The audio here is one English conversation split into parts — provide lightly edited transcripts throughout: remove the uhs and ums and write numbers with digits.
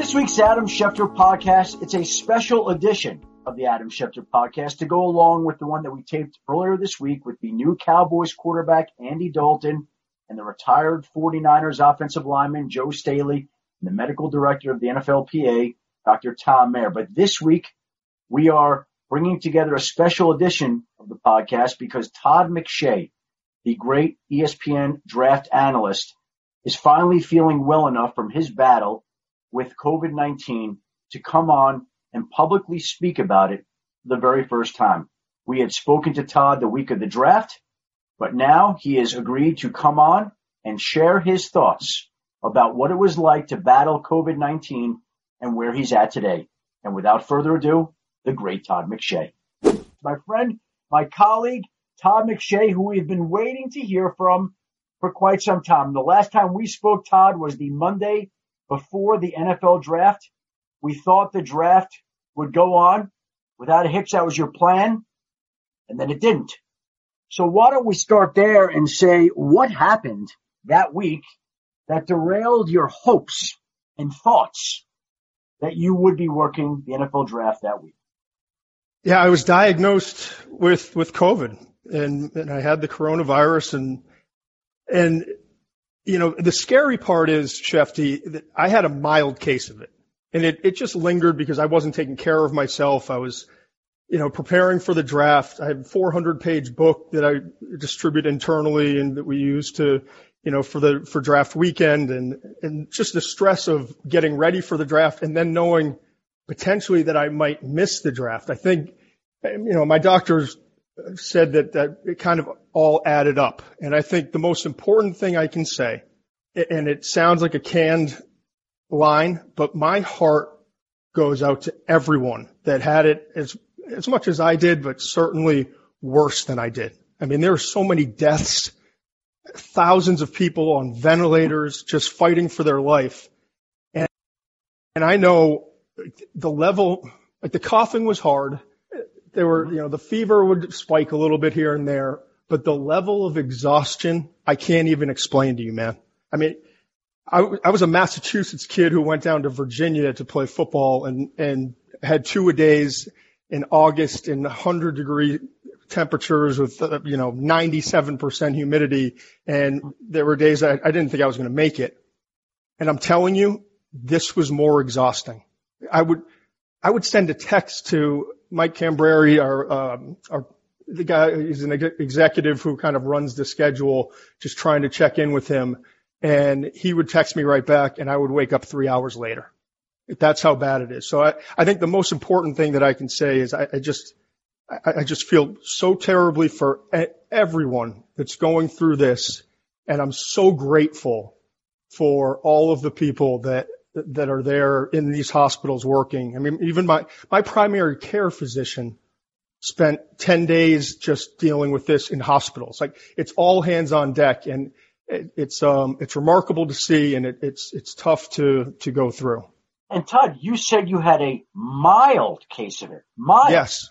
this week's Adam Schefter Podcast, it's a special edition of the Adam Schefter Podcast to go along with the one that we taped earlier this week with the new Cowboys quarterback, Andy Dalton, and the retired 49ers offensive lineman, Joe Staley, and the medical director of the NFLPA, Dr. Tom Mayer. But this week, we are bringing together a special edition of the podcast because Todd McShay, the great ESPN draft analyst, is finally feeling well enough from his battle with COVID-19 to come on and publicly speak about it for the very first time. We had spoken to Todd the week of the draft, but now he has agreed to come on and share his thoughts about what it was like to battle COVID-19 and where he's at today. And without further ado, the great Todd McShay. My friend, my colleague, Todd McShay, who we've been waiting to hear from for quite some time. The last time we spoke, Todd, was the Monday before the NFL draft. We thought the draft would go on without a hitch. That was your plan, and then it didn't. So why don't we start there and say what happened that week that derailed your hopes and thoughts that you would be working the NFL draft that week? Yeah, I was diagnosed with COVID, and I had the coronavirus, and you know, the scary part is, Shefty, that I had a mild case of it, and it just lingered because I wasn't taking care of myself. I was, you know, preparing for the draft. I had a 400-page book that I distribute internally and that we use to, you know, for draft weekend, and just the stress of getting ready for the draft and then knowing potentially that I might miss the draft. I think, you know, my doctors said that it kind of all added up. And I think the most important thing I can say, and it sounds like a canned line, but my heart goes out to everyone that had it as much as I did, but certainly worse than I did. I mean, there are so many deaths, thousands of people on ventilators just fighting for their life. And I know the level, like the coughing was hard. There were, you know, the fever would spike a little bit here and there, but the level of exhaustion, I can't even explain to you, man. I mean, I was a Massachusetts kid who went down to Virginia to play football and had two-a-days in August in 100-degree temperatures with, you know, 97% humidity. And there were days I didn't think I was going to make it. And I'm telling you, this was more exhausting. I would send a text to Mike Canberry, the guy, he's an executive who kind of runs the schedule, just trying to check in with him. And he would text me right back, and I would wake up 3 hours later. That's how bad it is. So I think the most important thing that I can say is I just feel so terribly for everyone that's going through this. And I'm so grateful for all of the people that are there in these hospitals working. I mean, even my primary care physician spent 10 days just dealing with this in hospitals. Like, it's all hands on deck, and it's remarkable to see, and it's tough to go through. And Todd, you said you had a mild case of it. Mild. Yes.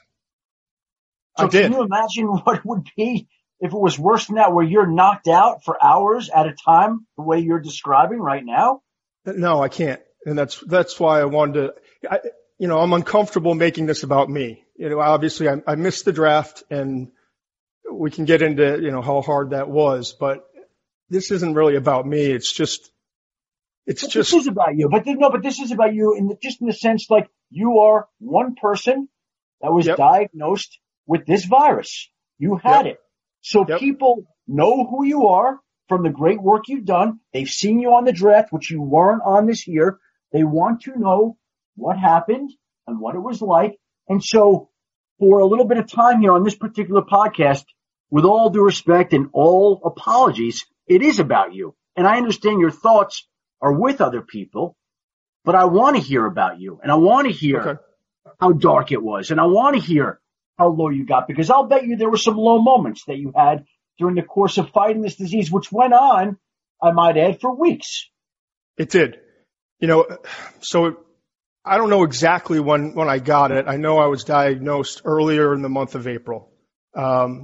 So I did. Can you imagine what it would be if it was worse than that, where you're knocked out for hours at a time, the way you're describing right now? No, I can't. And that's why I wanted to, you know, I'm uncomfortable making this about me. You know, obviously I missed the draft, and we can get into, you know, how hard that was, but this isn't really about me. This is about you, but this is about you in the sense, like, you are one person that was diagnosed with this virus. You had it. So people know who you are from the great work you've done. They've seen you on the draft, which you weren't on this year. They want to know what happened and what it was like. And so for a little bit of time here on this particular podcast, with all due respect and all apologies, it is about you. And I understand your thoughts are with other people, but I want to hear about you. And I want to hear how dark it was. And I want to hear how low you got, because I'll bet you there were some low moments that you had during the course of fighting this disease, which went on, I might add, for weeks. It did. You know, so I don't know exactly when I got it. I know I was diagnosed earlier in the month of April. And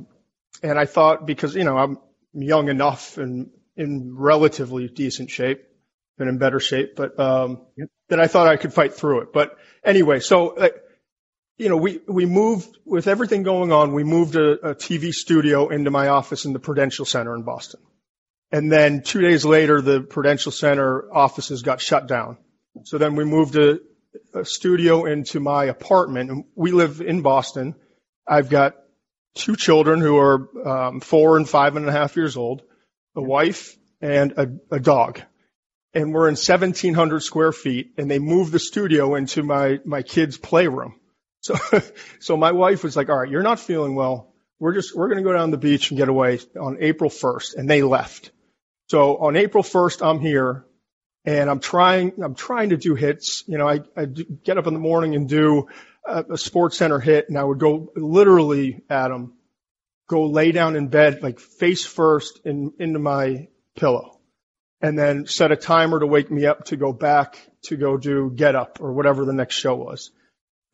I thought, because, you know, I'm young enough and in relatively decent shape, been in better shape, but then I thought I could fight through it. But anyway, so you know, we moved with everything going on. We moved a TV studio into my office in the Prudential Center in Boston, and then 2 days later, the Prudential Center offices got shut down. So then we moved a studio into my apartment, and we live in Boston. I've got two children who are 4 and 5.5 years old, a wife and a dog. And we're in 1,700 square feet, and they moved the studio into my kids' playroom. So my wife was like, all right, you're not feeling well. We're going to go down the beach and get away on April 1st. And they left. So on April 1st, I'm here and I'm trying to do hits. You know, I get up in the morning and do a Sports Center hit, and I would go literally, Adam, go lay down in bed, like face first into my pillow, and then set a timer to wake me up to go back to go do Get Up or whatever the next show was.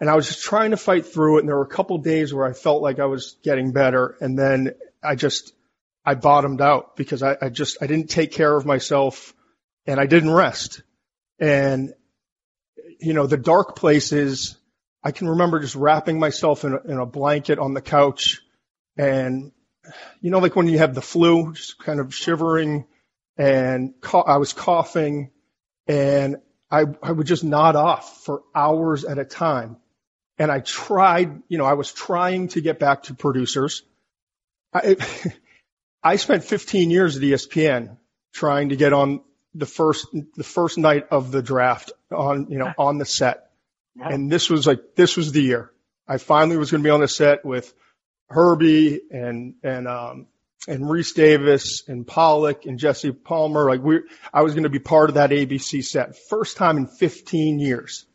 And I was just trying to fight through it. And there were a couple of days where I felt like I was getting better. And then I bottomed out because I didn't take care of myself and I didn't rest. And, you know, the dark places, I can remember just wrapping myself in a blanket on the couch. And, you know, like when you have the flu, just kind of shivering, and I was coughing, and I would just nod off for hours at a time. And I tried, you know, I was trying to get back to producers. I spent 15 years at ESPN trying to get on the first night of the draft on the set. Yeah. And this was the year I finally was going to be on the set with Herbie and Reese Davis and Pollock and Jesse Palmer. Like I was going to be part of that ABC set, first time in 15 years.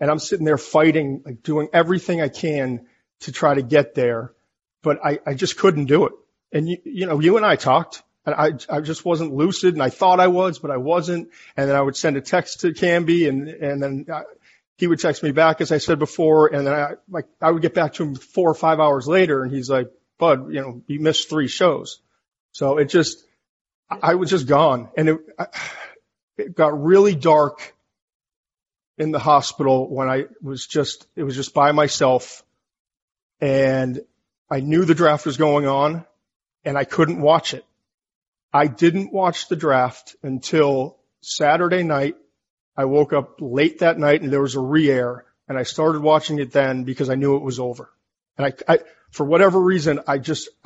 And I'm sitting there fighting, like doing everything I can to try to get there, but I just couldn't do it. And you and I talked, and I just wasn't lucid, and I thought I was, but I wasn't. And then I would send a text to Canby, and then he would text me back, as I said before. And then I would get back to him 4 or 5 hours later, and he's like, Bud, you know, you missed 3 shows. So it just, I was just gone. And it got really dark in the hospital when it was just by myself, and I knew the draft was going on and I couldn't watch it. I didn't watch the draft until Saturday night. I woke up late that night and there was a re-air, and I started watching it then because I knew it was over. And I for whatever reason, I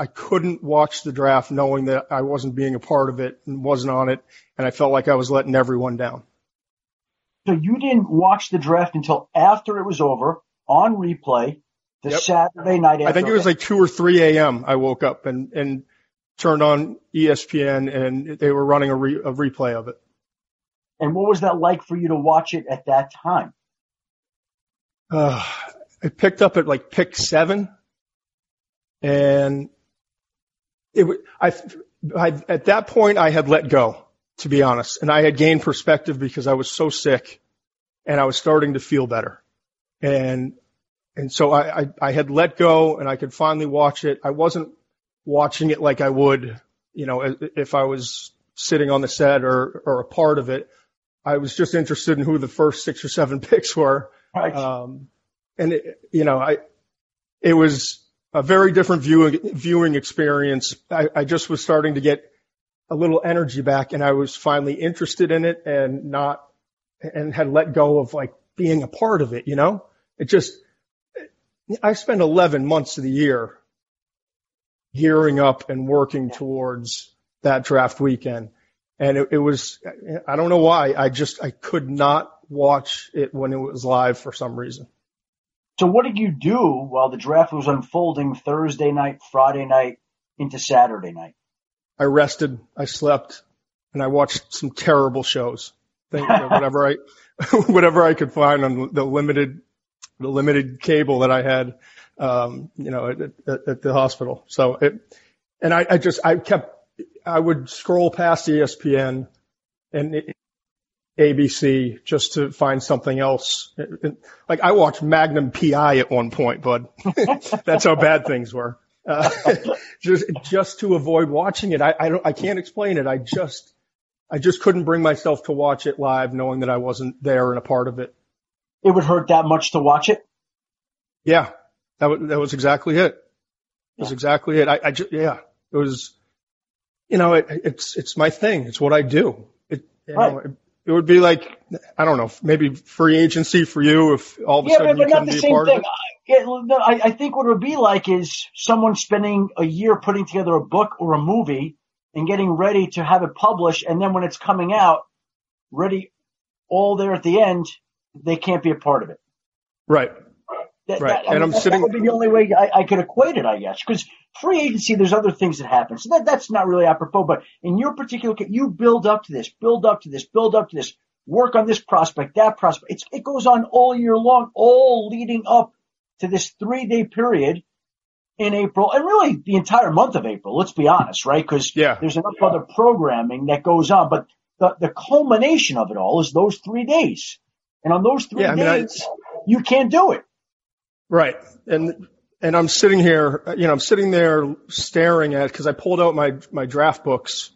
couldn't watch the draft knowing that I wasn't being a part of it and wasn't on it, and I felt like I was letting everyone down. So you didn't watch the draft until after it was over, on replay, the Yep. Saturday night after. I think it was like 2 or 3 a.m. I woke up and turned on ESPN, and they were running a replay of it. And what was that like for you to watch it at that time? I picked up at like pick 7. And at that point, I had let go, to be honest. And I had gained perspective because I was so sick and I was starting to feel better. And so I had let go and I could finally watch it. I wasn't watching it like I would, you know, if I was sitting on the set or a part of it. I was just interested in who the first 6 or 7 picks were. Right. It was a very different viewing experience. I just was starting to get a little energy back, and I was finally interested in it and had let go of like being a part of it. You know, I spent 11 months of the year gearing up and working towards that draft weekend. And it was, I don't know why, I could not watch it when it was live for some reason. So what did you do while the draft was unfolding Thursday night, Friday night, into Saturday night? I rested, I slept, and I watched some terrible shows. Whatever I could find on the limited cable that I had, at the hospital. So I would scroll past ESPN and ABC just to find something else. Like I watched Magnum PI at one point, Bud. That's how bad things were. Just to avoid watching it. I can't explain it. I just I just couldn't bring myself to watch it live knowing that I wasn't there and a part of it. It would hurt that much to watch it? Yeah, that was exactly it. It was, you know, it's my thing. It's what I do. It would be like, I don't know, maybe free agency for you if all of a sudden you couldn't be a part of it. I think what it would be like is someone spending a year putting together a book or a movie and getting ready to have it published, and then when it's coming out, ready, all there at the end, they can't be a part of it. Right. That would be the only way I could equate it, I guess, because free agency, there's other things that happen. So that's not really apropos, but in your particular case, you build up to this, work on this prospect, that prospect. It goes on all year long, all leading up to this 3-day period in April, and really the entire month of April, let's be honest, right? Because there's enough other programming that goes on, but the culmination of it all is those 3 days. And on those three days, you can't do it. Right. And I'm sitting here, you know, I'm sitting there staring at, because I pulled out my draft books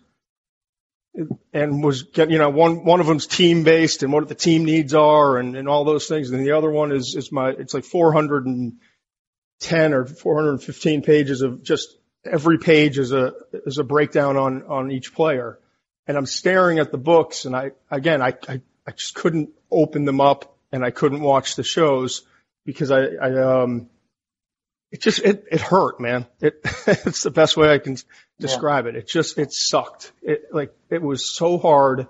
and was getting, you know, one of them's team based and what the team needs are and all those things. And the other one is like 410 or 415 pages of just every page is a breakdown on each player. And I'm staring at the books and I just couldn't open them up and I couldn't watch the shows. Because it hurt, man. It's the best way I can describe it. It sucked. It was so hard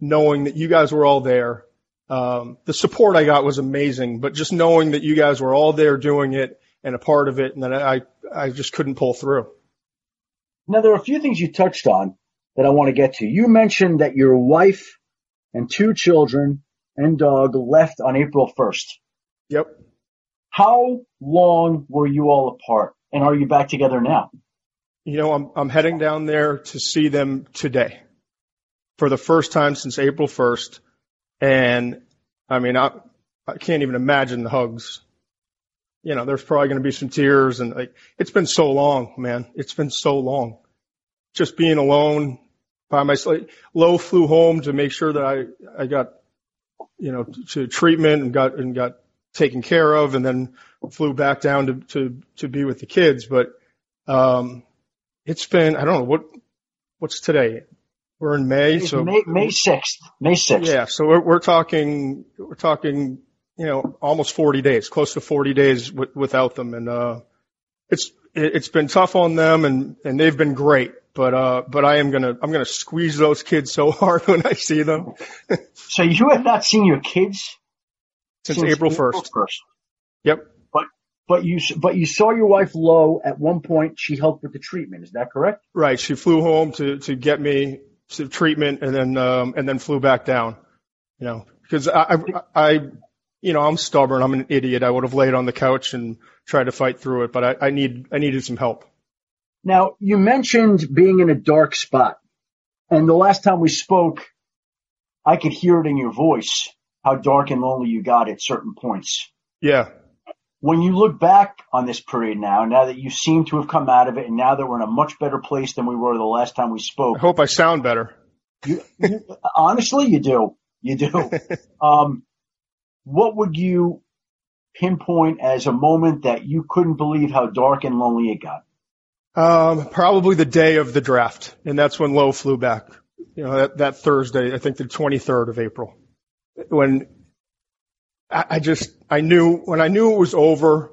knowing that you guys were all there. The support I got was amazing, but just knowing that you guys were all there doing it and a part of it, and that I just couldn't pull through. Now, there are a few things you touched on that I want to get to. You mentioned that your wife and 2 children and dog left on April 1st. Yep. How long were you all apart, and are you back together now? You know, I'm heading down there to see them today for the first time since April 1st, and I mean, I can't even imagine the hugs. You know, there's probably going to be some tears, and like it's been so long, man. It's been so long. Just being alone by myself. Lo flew home to make sure that I got, you know, to treatment and got taken care of, and then flew back down to be with the kids. But it's been, I don't know, what's today? We're in May. So May 6th. Yeah. So we're talking, you know, almost 40 days, close to 40 days without them. And it's been tough on them and they've been great, but I'm going to squeeze those kids so hard when I see them. So you have not seen your kids? Since April 1st. Yep. But you saw your wife Lo at one point. She helped with the treatment. Is that correct? Right. She flew home to get me some treatment, and then flew back down. You know, because I'm stubborn. I'm an idiot. I would have laid on the couch and tried to fight through it, but I needed some help. Now, you mentioned being in a dark spot, and the last time we spoke, I could hear it in your voice, how dark and lonely you got at certain points. Yeah. When you look back on this period now that you seem to have come out of it, and now that we're in a much better place than we were the last time we spoke. I hope I sound better. You, honestly, you do. You do. What would you pinpoint as a moment that you couldn't believe how dark and lonely it got? Probably the day of the draft, and that's when Lo flew back. You know, that Thursday, I think the 23rd of April. When I knew it was over.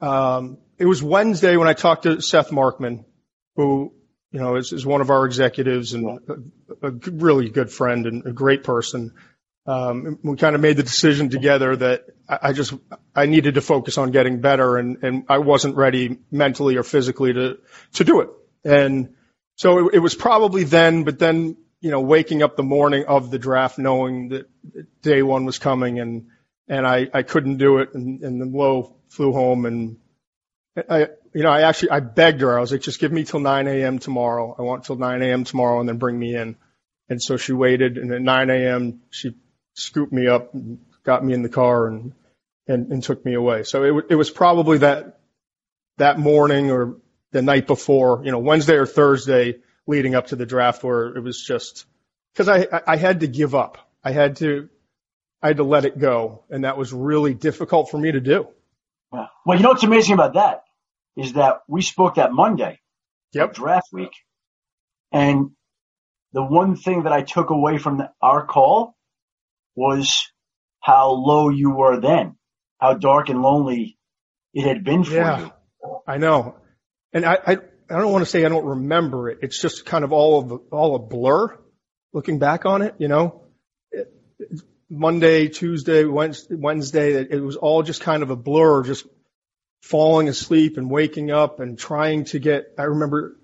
It was Wednesday when I talked to Seth Markman, who, you know, is one of our executives and a really good friend and a great person. We kind of made the decision together that I needed to focus on getting better, and I wasn't ready mentally or physically to do it. And so it was probably then, but then, you know, waking up the morning of the draft, knowing that day one was coming, and I couldn't do it. And then Lo flew home, and I begged her. I was like, just give me till 9 a.m. tomorrow. I want till 9 a.m. tomorrow, and then bring me in. And so she waited, and at 9 a.m. she scooped me up and got me in the car and took me away. So it was probably that morning or the night before, you know, Wednesday or Thursday leading up to the draft, where it was just because I had to give up. I had to let it go, and that was really difficult for me to do. Wow. Well, you know what's amazing about that is that we spoke that Monday, of draft week, and the one thing that I took away from our call was how low you were then, how dark and lonely it had been for you. I know. And I don't want to say I don't remember it. It's just kind of all a blur looking back on it, you know. Monday, Tuesday, Wednesday, it was all just kind of a blur, just falling asleep and waking up and trying to get – I remember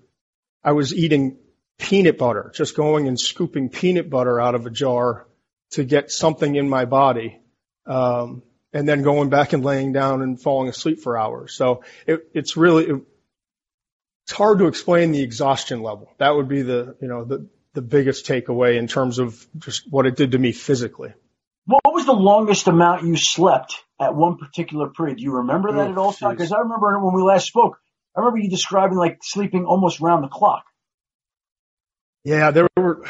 I was eating peanut butter, just going and scooping peanut butter out of a jar to get something in my body, and then going back and laying down and falling asleep for hours. So it's really it's hard to explain the exhaustion level. That would be the biggest takeaway in terms of just what it did to me physically. What was the longest amount you slept at one particular period? Do you remember that at all? Because I remember when we last spoke, I remember you describing like sleeping almost round the clock. Yeah, there were.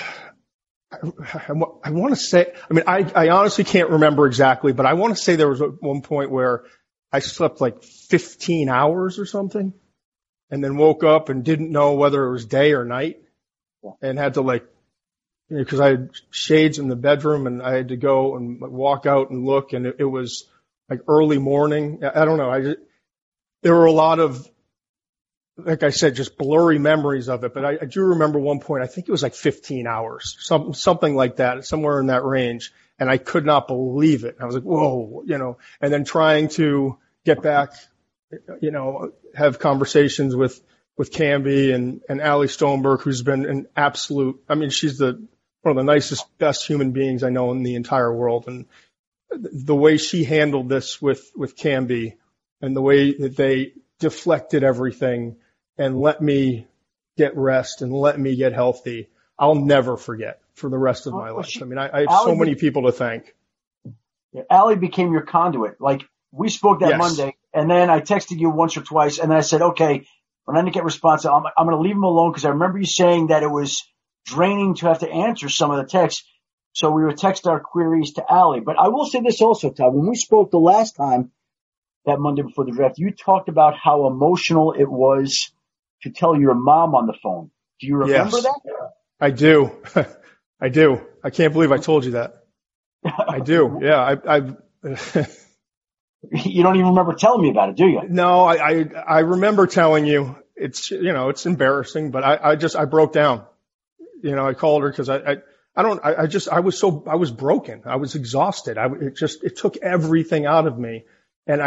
I want to say, I mean, I honestly can't remember exactly, but I want to say there was one point where I slept like 15 hours or something, and then woke up and didn't know whether it was day or night, and had to like, you know, because I had shades in the bedroom and I had to go and walk out and look, and it was like early morning. I don't know. There were a lot of, like I said, just blurry memories of it. But I do remember one point, I think it was like 15 hours, something like that, somewhere in that range. And I could not believe it. I was like, whoa, you know, and then trying to get back, you know, have conversations with Canby and Allie Stonberg, who's been an absolute, I mean, she's one of the nicest, best human beings I know in the entire world. And the way she handled this with Canby and the way that they deflected everything and let me get rest and let me get healthy, I'll never forget for the rest of my life. I mean, I have so many people to thank. Yeah, Allie became your conduit. Like, we spoke that Monday, and then I texted you once or twice, and then I said, okay, when I didn't get response, I'm going to leave him alone, because I remember you saying that it was draining to have to answer some of the texts. So we would text our queries to Allie. But I will say this also, Todd, when we spoke the last time, that Monday before the draft, you talked about how emotional it was to tell your mom on the phone. Do you remember that? I do. I do. I can't believe I told you that. I do. Yeah. I You don't even remember telling me about it, do you? No, I remember telling you. It's, you know, it's embarrassing, but I broke down. You know, I called her because I was broken. I was exhausted. It took everything out of me. And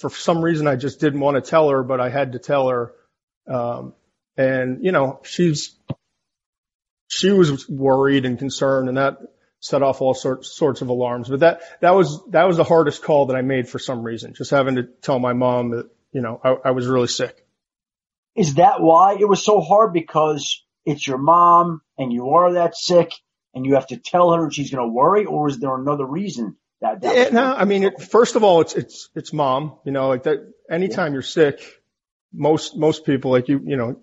for some reason, I just didn't want to tell her, but I had to tell her. And, you know, she was worried and concerned, and that set off all sorts of alarms. But that was the hardest call that I made for some reason, just having to tell my mom that, you know, I was really sick. Is that why it was so hard? Because it's your mom and you are that sick and you have to tell her and she's going to worry, or is there another reason? First of all, it's mom, you know, like that. Anytime you're sick, most people, like you know,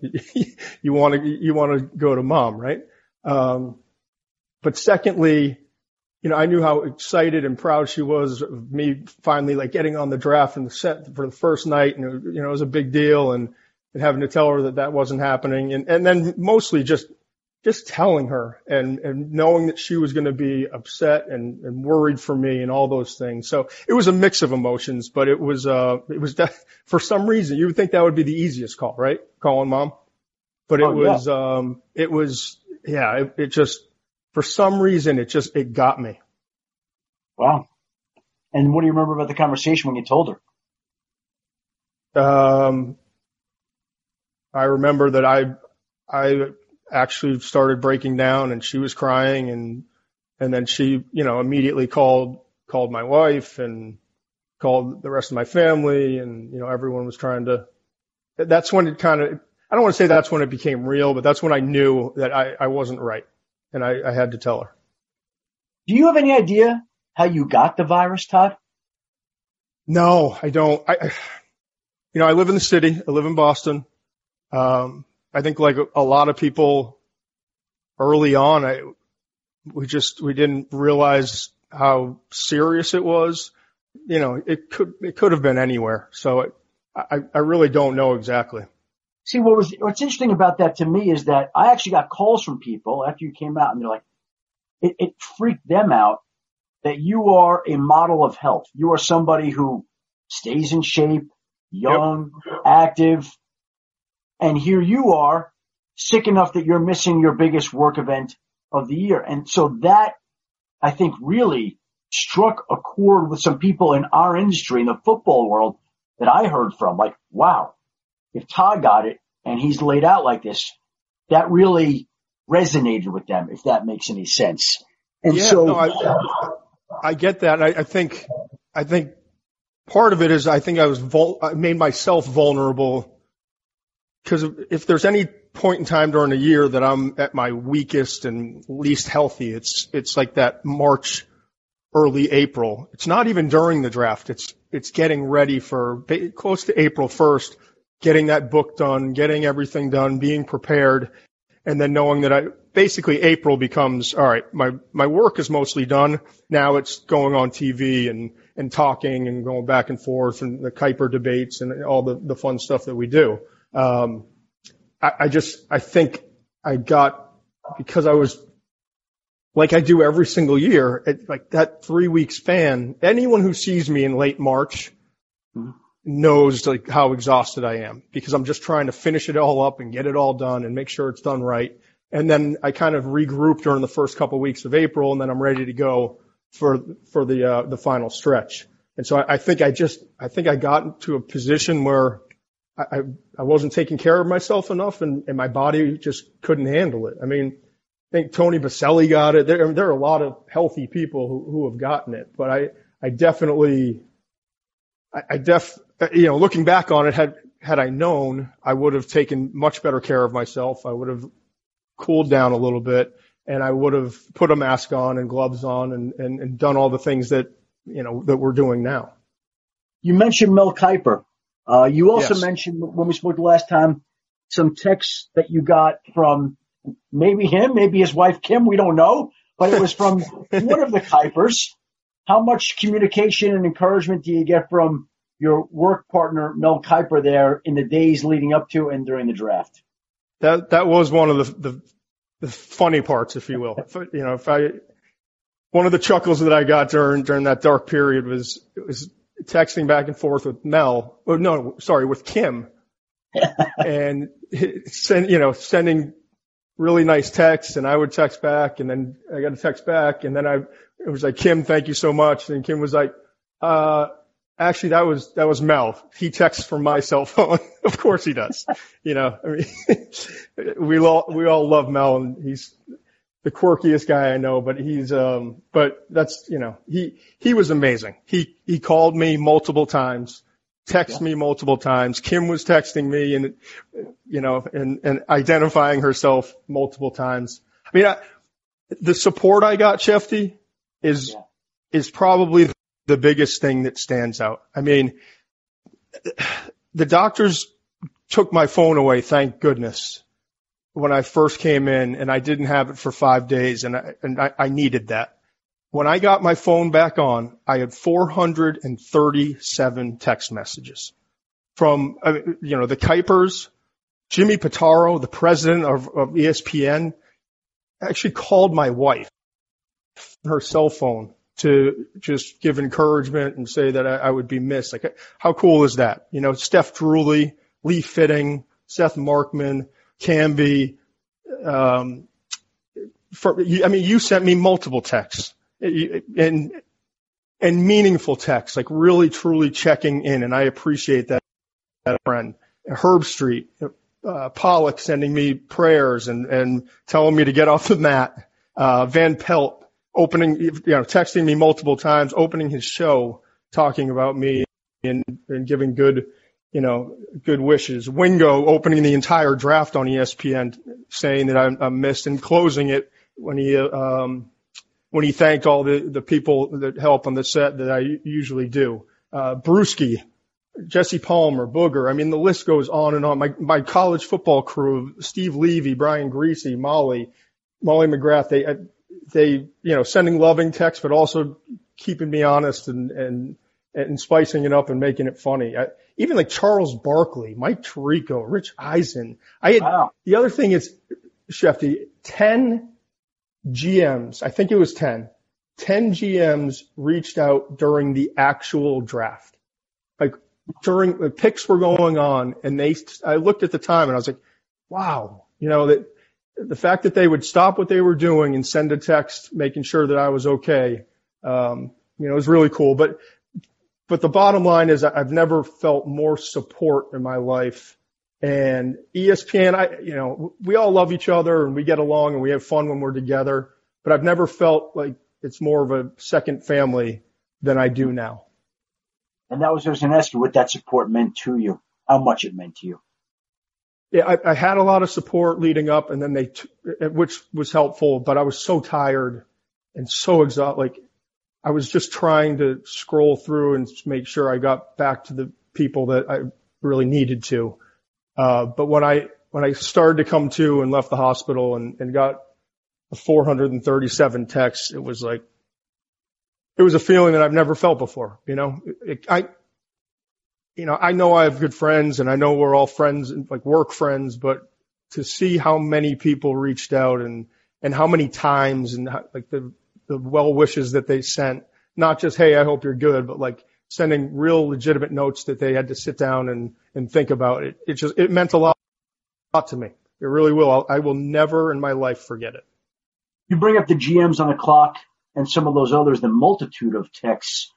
you want to go to mom, right? But secondly, you know, I knew how excited and proud she was of me finally, like, getting on the draft and the set for the first night, and it, you know, it was a big deal, and having to tell her that wasn't happening, and then mostly just telling her and knowing that she was going to be upset and worried for me and all those things. So it was a mix of emotions, but it was for some reason, you would think that would be the easiest call, right? Calling mom. But for some reason, it got me. Wow. And what do you remember about the conversation when you told her? I remember that I actually started breaking down, and she was crying, and then she, you know, immediately called my wife and called the rest of my family, and, you know, everyone was trying to, that's when it kind of, I don't want to say that's when it became real, but that's when I knew that I wasn't right, and I had to tell her. Do you have any idea how you got the virus, Todd? No, I don't. You know, I live in the city. I live in Boston. I think, like a lot of people early on, we didn't realize how serious it was. You know, it could have been anywhere. So I really don't know exactly. See, what's interesting about that to me is that I actually got calls from people after you came out, and they're like, it freaked them out that you are a model of health. You are somebody who stays in shape, young, active, and here you are sick enough that you're missing your biggest work event of the year. And so that, I think, really struck a chord with some people in our industry, in the football world, that I heard from. Like, wow, if Todd got it and he's laid out like this, that really resonated with them, if that makes any sense. And I get that. I think part of it is I made myself vulnerable, because if there's any point in time during the year that I'm at my weakest and least healthy, it's like that March, early April. It's not even during the draft. It's getting ready for close to April 1st, getting that book done, getting everything done, being prepared, and then knowing that basically April becomes, all right, my work is mostly done. Now it's going on TV and talking and going back and forth and the Kiper debates and all the fun stuff that we do. Because I was, like I do every single year, at like that 3-week span, anyone who sees me in late March knows like how exhausted I am, because I'm just trying to finish it all up and get it all done and make sure it's done right. And then I kind of regroup during the first couple of weeks of April, and then I'm ready to go for the final stretch. And so I think I got into a position where I wasn't taking care of myself enough, and my body just couldn't handle it. I mean, I think Tony Baselli got it. There are a lot of healthy people who have gotten it, but I definitely, looking back on it, had I known, I would have taken much better care of myself. I would have cooled down a little bit, and I would have put a mask on and gloves on and done all the things that, you know, that we're doing now. You mentioned Mel Kiper. You also mentioned, when we spoke the last time, some texts that you got from maybe him, maybe his wife, Kim, we don't know, but it was from one of the Kipers. How much communication and encouragement do you get from your work partner, Mel Kiper, there in the days leading up to and during the draft? That was one of the funny parts, if you will. One of the chuckles that I got during that dark period was texting back and forth with with Kim, and sending really nice texts, and I would text back, and then I got a text back, and then it was like, Kim, thank you so much, and Kim was like, actually, that was Mel. He texts from my cell phone. Of course he does. You know, I mean, we all love Mel, and he's the quirkiest guy I know, but he was amazing. He called me multiple times, texted me multiple times. Kim was texting me and identifying herself multiple times. I mean, the support I got, Shefty, is probably the biggest thing that stands out. I mean, the doctors took my phone away, thank goodness, when I first came in, and I didn't have it for 5 days, and I needed that. When I got my phone back on, I had 437 text messages from the Kipers. Jimmy Pitaro, the president of ESPN, actually called my wife, her cell phone, to just give encouragement and say that I would be missed. Like, how cool is that? You know, Steph Drewley, Lee Fitting, Seth Markman, Canby. You sent me multiple texts and meaningful texts, like really, truly checking in. And I appreciate that friend. Herb Street, Pollock sending me prayers and telling me to get off the mat. Van Pelt, texting me multiple times, opening his show, talking about me and giving good wishes. Wingo opening the entire draft on ESPN, saying that I'm missed, and closing it when he thanked all the people that help on the set that I usually do. Brewski, Jesse Palmer, Booger. I mean, the list goes on and on. My college football crew, Steve Levy, Brian Greasy, Molly Molly McGrath, they sending loving texts, but also keeping me honest and spicing it up and making it funny. Even like Charles Barkley, Mike Tirico, Rich Eisen. The other thing is, Shefty, 10 GMs, I think it was 10 GMs reached out during the actual draft. Like during the picks were going on, and I looked at the time and I was like, wow, that the fact that they would stop what they were doing and send a text making sure that I was okay, it was really cool. But the bottom line is I've never felt more support in my life. And ESPN, we all love each other and we get along and we have fun when we're together, but I've never felt like it's more of a second family than I do now. And that was, I was going to ask you what that support meant to you, how much it meant to you. Yeah, I had a lot of support leading up and then which was helpful, but I was so tired and so exhausted. Like I was just trying to scroll through and make sure I got back to the people that I really needed to. But when I started to come to and left the hospital and got 437 texts, it was a feeling that I've never felt before. I know I have good friends and I know we're all friends and like work friends, but to see how many people reached out and how many times and how, like the well wishes that they sent, not just, hey, I hope you're good, but like sending real legitimate notes that they had to sit down and think about it. It meant a lot to me. It really will. I will never in my life forget it. You bring up the GMs on the clock and some of those others, the multitude of texts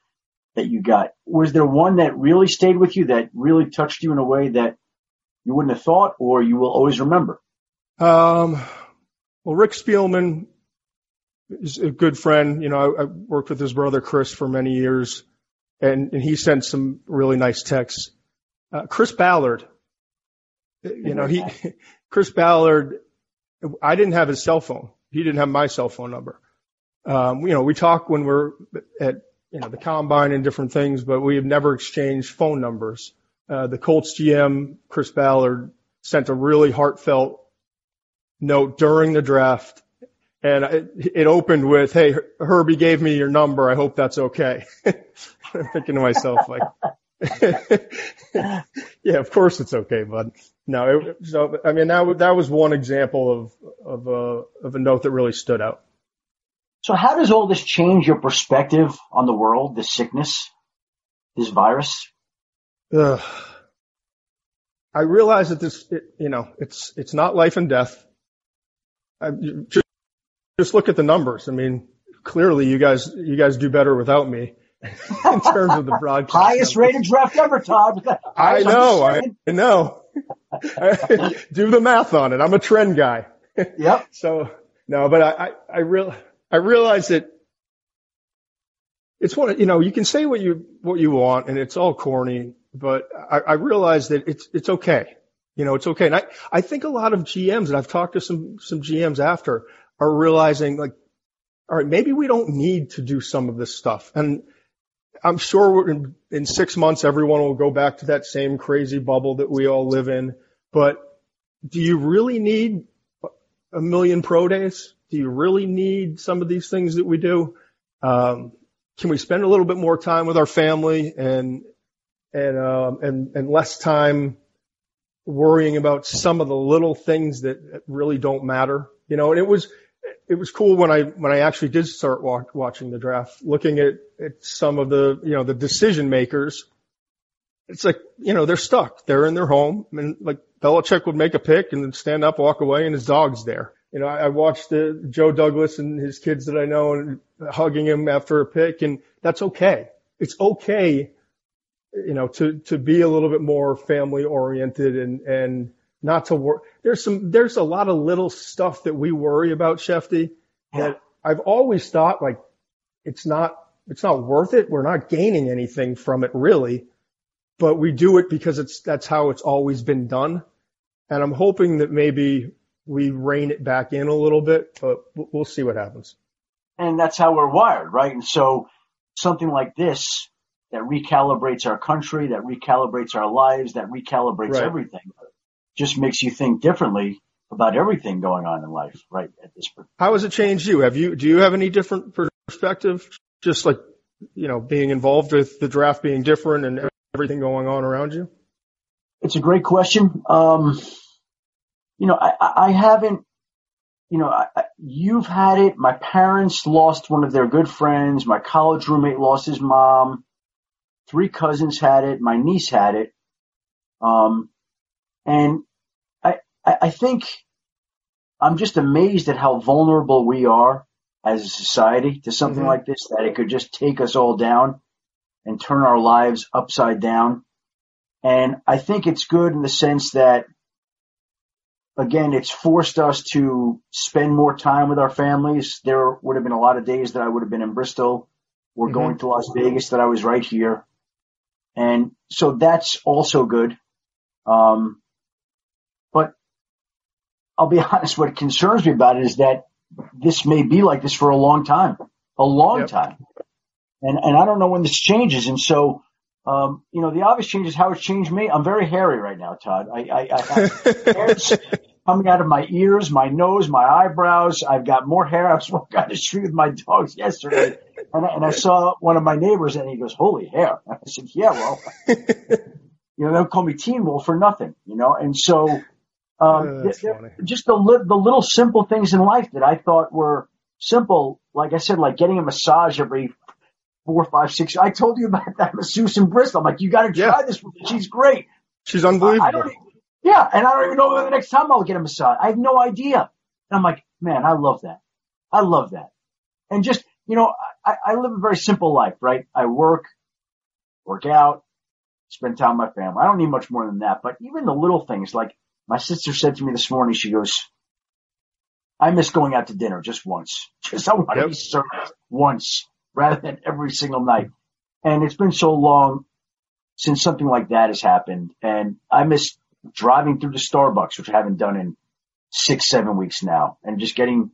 that you got. Was there one that really stayed with you, that really touched you in a way that you wouldn't have thought or you will always remember? Well, Rick Spielman is a good friend. I worked with his brother Chris for many years, and he sent some really nice texts. Chris Ballard, I didn't have his cell phone. He didn't have my cell phone number. We talk when we're at, the combine and different things, but we have never exchanged phone numbers. The Colts GM, Chris Ballard, sent a really heartfelt note during the draft. And it opened with, hey, Herbie gave me your number. I hope that's okay. I'm thinking to myself, like, yeah, of course it's okay, bud. No, that was one example of a note that really stood out. So how does all this change your perspective on the world, this sickness, this virus? I realize that it's not life and death. Just look at the numbers. I mean, clearly you guys do better without me. In terms of the broadcast. Highest rated draft ever, Todd. I know. Do the math on it. I'm a trend guy. Yep. So no, but I realize that it's one, you can say what you want and it's all corny, but I realize that it's okay. It's okay. And I think a lot of GMs, and I've talked to some GMs after, are realizing like, all right, maybe we don't need to do some of this stuff. And I'm sure in 6 months, everyone will go back to that same crazy bubble that we all live in. But do you really need a million pro days? Do you really need some of these things that we do? Can we spend a little bit more time with our family and less time worrying about some of the little things that really don't matter? And it was cool when I actually did start watching the draft, looking at some of the, the decision makers. It's like, they're stuck. They're in their home. And like Belichick would make a pick and then stand up, walk away, and his dog's there. I watched Joe Douglas and his kids that I know and hugging him after a pick, and that's okay. It's okay, to be a little bit more family oriented and not to worry. There's a lot of little stuff that we worry about, Shefty, that I've always thought like it's not worth it. We're not gaining anything from it really, but we do it because that's how it's always been done. And I'm hoping that maybe we rein it back in a little bit, but we'll see what happens. And that's how we're wired, right? And so something like this that recalibrates our country, that recalibrates our lives, that recalibrates everything. Just makes you think differently about everything going on in life right at this point. How has it changed you? Do you have any different perspective? Just like, you know, being involved with the draft being different and everything going on around you? It's a great question. You've had it. My parents lost one of their good friends. My college roommate lost his mom. 3 cousins had it. My niece had it. And I think I'm just amazed at how vulnerable we are as a society to something mm-hmm. like this, that it could just take us all down and turn our lives upside down. And I think it's good in the sense that, again, it's forced us to spend more time with our families. There would have been a lot of days that I would have been in Bristol or mm-hmm. going to Las Vegas that I was right here. And so that's also good. But I'll be honest, what concerns me about it is that this may be like this for a long time, a long time. And I don't know when this changes. And so, the obvious change is how it's changed me. I'm very hairy right now, Todd. I have hairs coming out of my ears, my nose, my eyebrows. I've got more hair. I was walking down the street with my dogs yesterday, and I saw one of my neighbors, and he goes, "Holy hair!" And I said, "Yeah, well, you know, they'll call me Teen Wolf for nothing, you know." And so, just the little simple things in life that I thought were simple, like I said, like getting a massage every 4, 5, 6. I told you about that masseuse in Bristol. I'm like, you got to try this one. She's great. She's unbelievable. And I don't even know when the next time I'll get a massage. I have no idea. And I'm like, man, I love that. I love that. And just, you know, I live a very simple life, right? I work out, spend time with my family. I don't need much more than that. But even the little things, like my sister said to me this morning, she goes, I miss going out to dinner just once. Just I want to be served once, rather than every single night. And it's been so long since something like that has happened. And I miss driving through the Starbucks, which I haven't done in 6-7 weeks now, and just getting,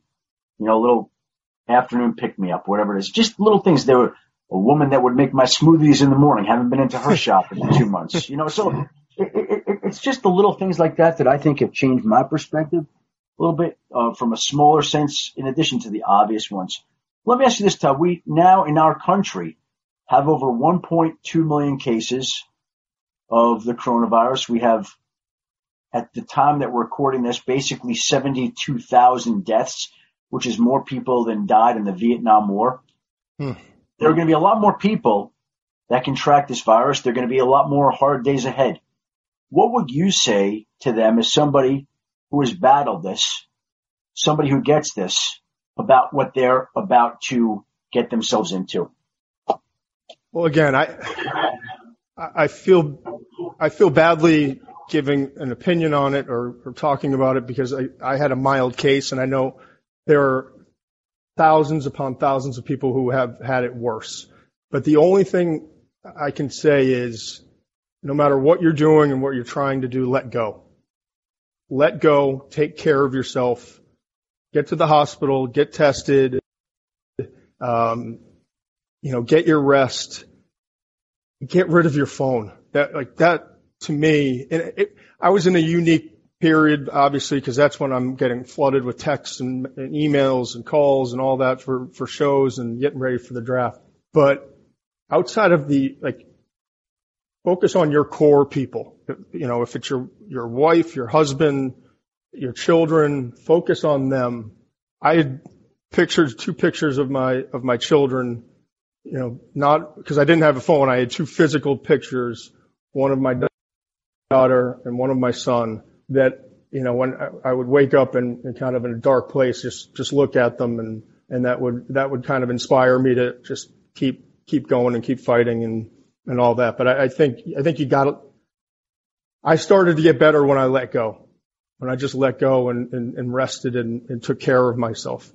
you know, a little afternoon pick-me-up, whatever it is. Just little things. There were a woman that would make my smoothies in the morning. Haven't been into her shop in 2 months. You know, so it's just the little things like that that I think have changed my perspective a little bit from a smaller sense, in addition to the obvious ones. Let me ask you this, Todd. We now in our country have over 1.2 million cases of the coronavirus. We have, at the time that we're recording this, basically 72,000 deaths, which is more people than died in the Vietnam War. There are going to be a lot more people that contract this virus. There are going to be a lot more hard days ahead. What would you say to them as somebody who has battled this, somebody who gets this, about what they're about to get themselves into? Well, again, I feel badly giving an opinion on it or talking about it, because I had a mild case, and I know there are thousands upon thousands of people who have had it worse. But the only thing I can say is, no matter what you're doing and what you're trying to do, let go. Let go, take care of yourself. Get to the hospital, get tested, get your rest, get rid of your phone. That to me, and I was in a unique period, obviously, because that's when I'm getting flooded with texts and emails and calls and all that for shows and getting ready for the draft. But outside of focus on your core people. You know, if it's your wife, your husband, your children, focus on them. I had two pictures of my children, you know, not because I didn't have a phone. I had 2 physical pictures, one of my daughter and one of my son, that, you know, when I would wake up and kind of in a dark place, just look at them, and that would kind of inspire me to just keep going and keep fighting and all that. But I think you got to. I started to get better when I let go. When I just let go and rested and took care of myself.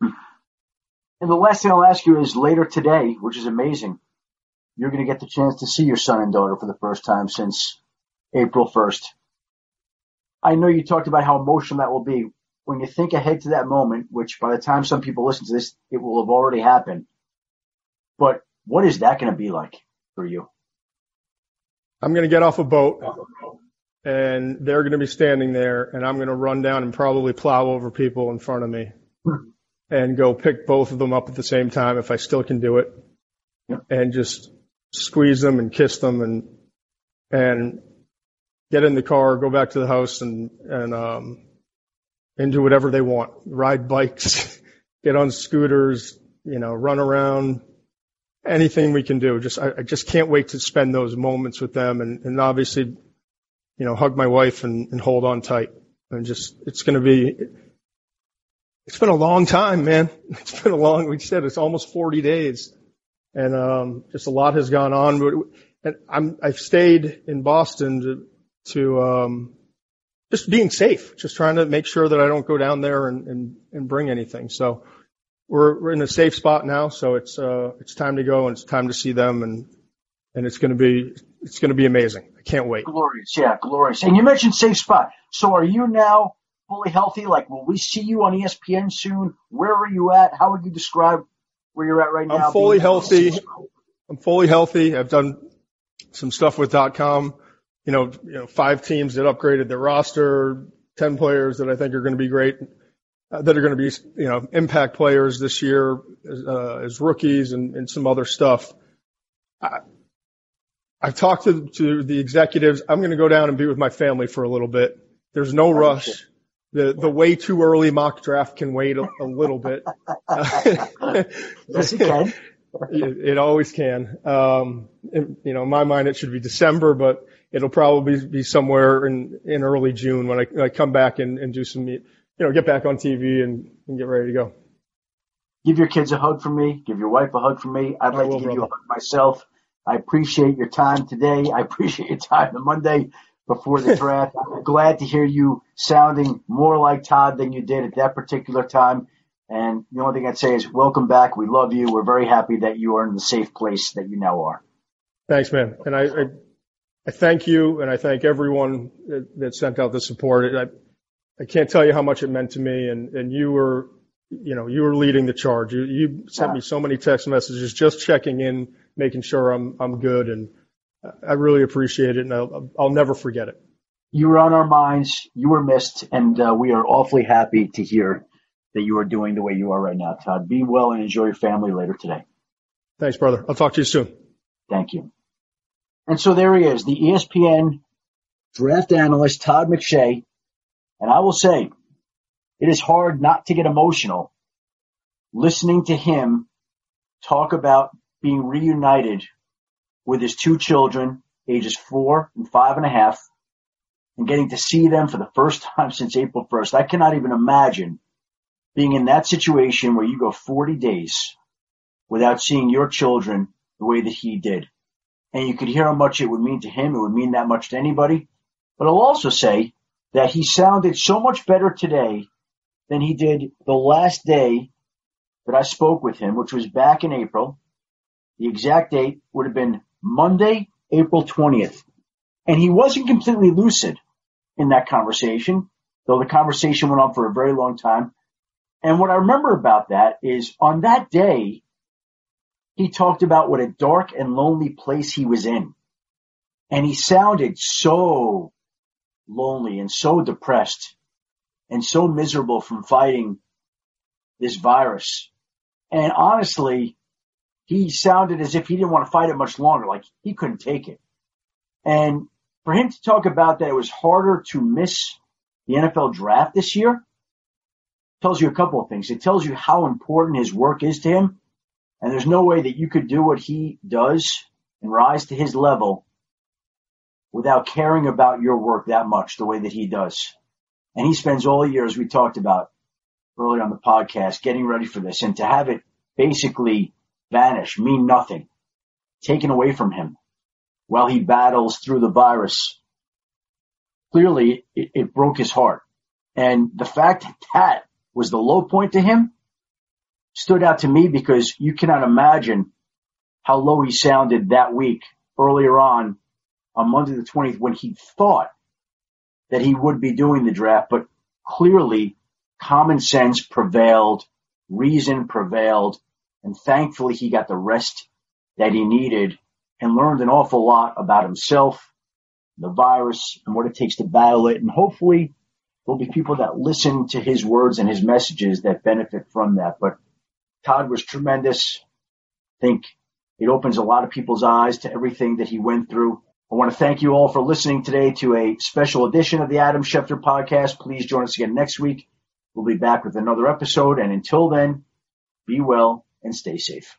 And the last thing I'll ask you is, later today, which is amazing, you're going to get the chance to see your son and daughter for the first time since April 1st. I know you talked about how emotional that will be. When you think ahead to that moment, which by the time some people listen to this, it will have already happened. But what is that going to be like for you? I'm going to get off a boat. and they're going to be standing there, and I'm going to run down and probably plow over people in front of me and go pick both of them up at the same time if I still can do it, and just squeeze them and kiss them and get in the car, go back to the house and do whatever they want, ride bikes, get on scooters, run around. Anything we can do. I just can't wait to spend those moments with them and obviously, hug my wife and hold on tight. And just, it's been a long time, man. It's been we said it's almost 40 days and, just a lot has gone on. And I've stayed in Boston to just being safe, just trying to make sure that I don't go down there and bring anything. So, We're in a safe spot now, so it's time to go and it's time to see them and it's gonna be amazing. I can't wait. Glorious. And you mentioned safe spot. So are you now fully healthy? Like, will we see you on ESPN soon? Where are you at? How would you describe where you're at right now? I'm fully healthy. I've done some stuff with .com. 5 teams that upgraded their roster, 10 players that I think are going to be great. That are going to be, impact players this year as rookies and some other stuff. I've talked to the executives. I'm going to go down and be with my family for a little bit. There's no rush. The way too early mock draft can wait a little bit. Yes, it can. It always can. In my mind, it should be December, but it'll probably be somewhere in early June when I come back and do some meet. Get back on TV and get ready to go. Give your kids a hug from me. Give your wife a hug from me. I'd like to give you a hug myself. I appreciate your time today. I appreciate your time on Monday before the draft. I'm glad to hear you sounding more like Todd than you did at that particular time. And the only thing I'd say is welcome back. We love you. We're very happy that you are in the safe place that you now are. Thanks, man. And I thank you, and I thank everyone that sent out the support. I can't tell you how much it meant to me, and you were leading the charge. You sent me so many text messages, just checking in, making sure I'm good, and I really appreciate it, and I'll never forget it. You were on our minds, you were missed, and we are awfully happy to hear that you are doing the way you are right now, Todd. Be well and enjoy your family later today. Thanks, brother. I'll talk to you soon. Thank you. And so there he is, the ESPN draft analyst, Todd McShay. And I will say, it is hard not to get emotional listening to him talk about being reunited with his 2 children, ages 4 and 5.5, and getting to see them for the first time since April 1st. I cannot even imagine being in that situation where you go 40 days without seeing your children the way that he did. And you could hear how much it would mean to him. It would mean that much to anybody. But I'll also say that he sounded so much better today than he did the last day that I spoke with him, which was back in April. The exact date would have been Monday, April 20th. And he wasn't completely lucid in that conversation, though the conversation went on for a very long time. And what I remember about that is on that day, he talked about what a dark and lonely place he was in. And he sounded so lonely and so depressed and so miserable from fighting this virus. And honestly, he sounded as if he didn't want to fight it much longer, like he couldn't take it. And for him to talk about that it was harder to miss the NFL draft this year tells you a couple of things. It tells you how important his work is to him. And there's no way that you could do what he does and rise to his level without caring about your work that much the way that he does. And he spends all year, as we talked about earlier on the podcast, getting ready for this. And to have it basically vanish, mean nothing, taken away from him while he battles through the virus, clearly it broke his heart. And the fact that that was the low point to him stood out to me because you cannot imagine how low he sounded that week earlier on Monday the 20th, when he thought that he would be doing the draft, but clearly common sense prevailed, reason prevailed, and thankfully he got the rest that he needed and learned an awful lot about himself the virus and what it takes to battle it. And hopefully there'll be people that listen to his words and his messages that benefit from that. But Todd was tremendous. I think it opens a lot of people's eyes to everything that he went through. I want to thank you all for listening today to a special edition of the Adam Schefter Podcast. Please join us again next week. We'll be back with another episode. And until then, be well and stay safe.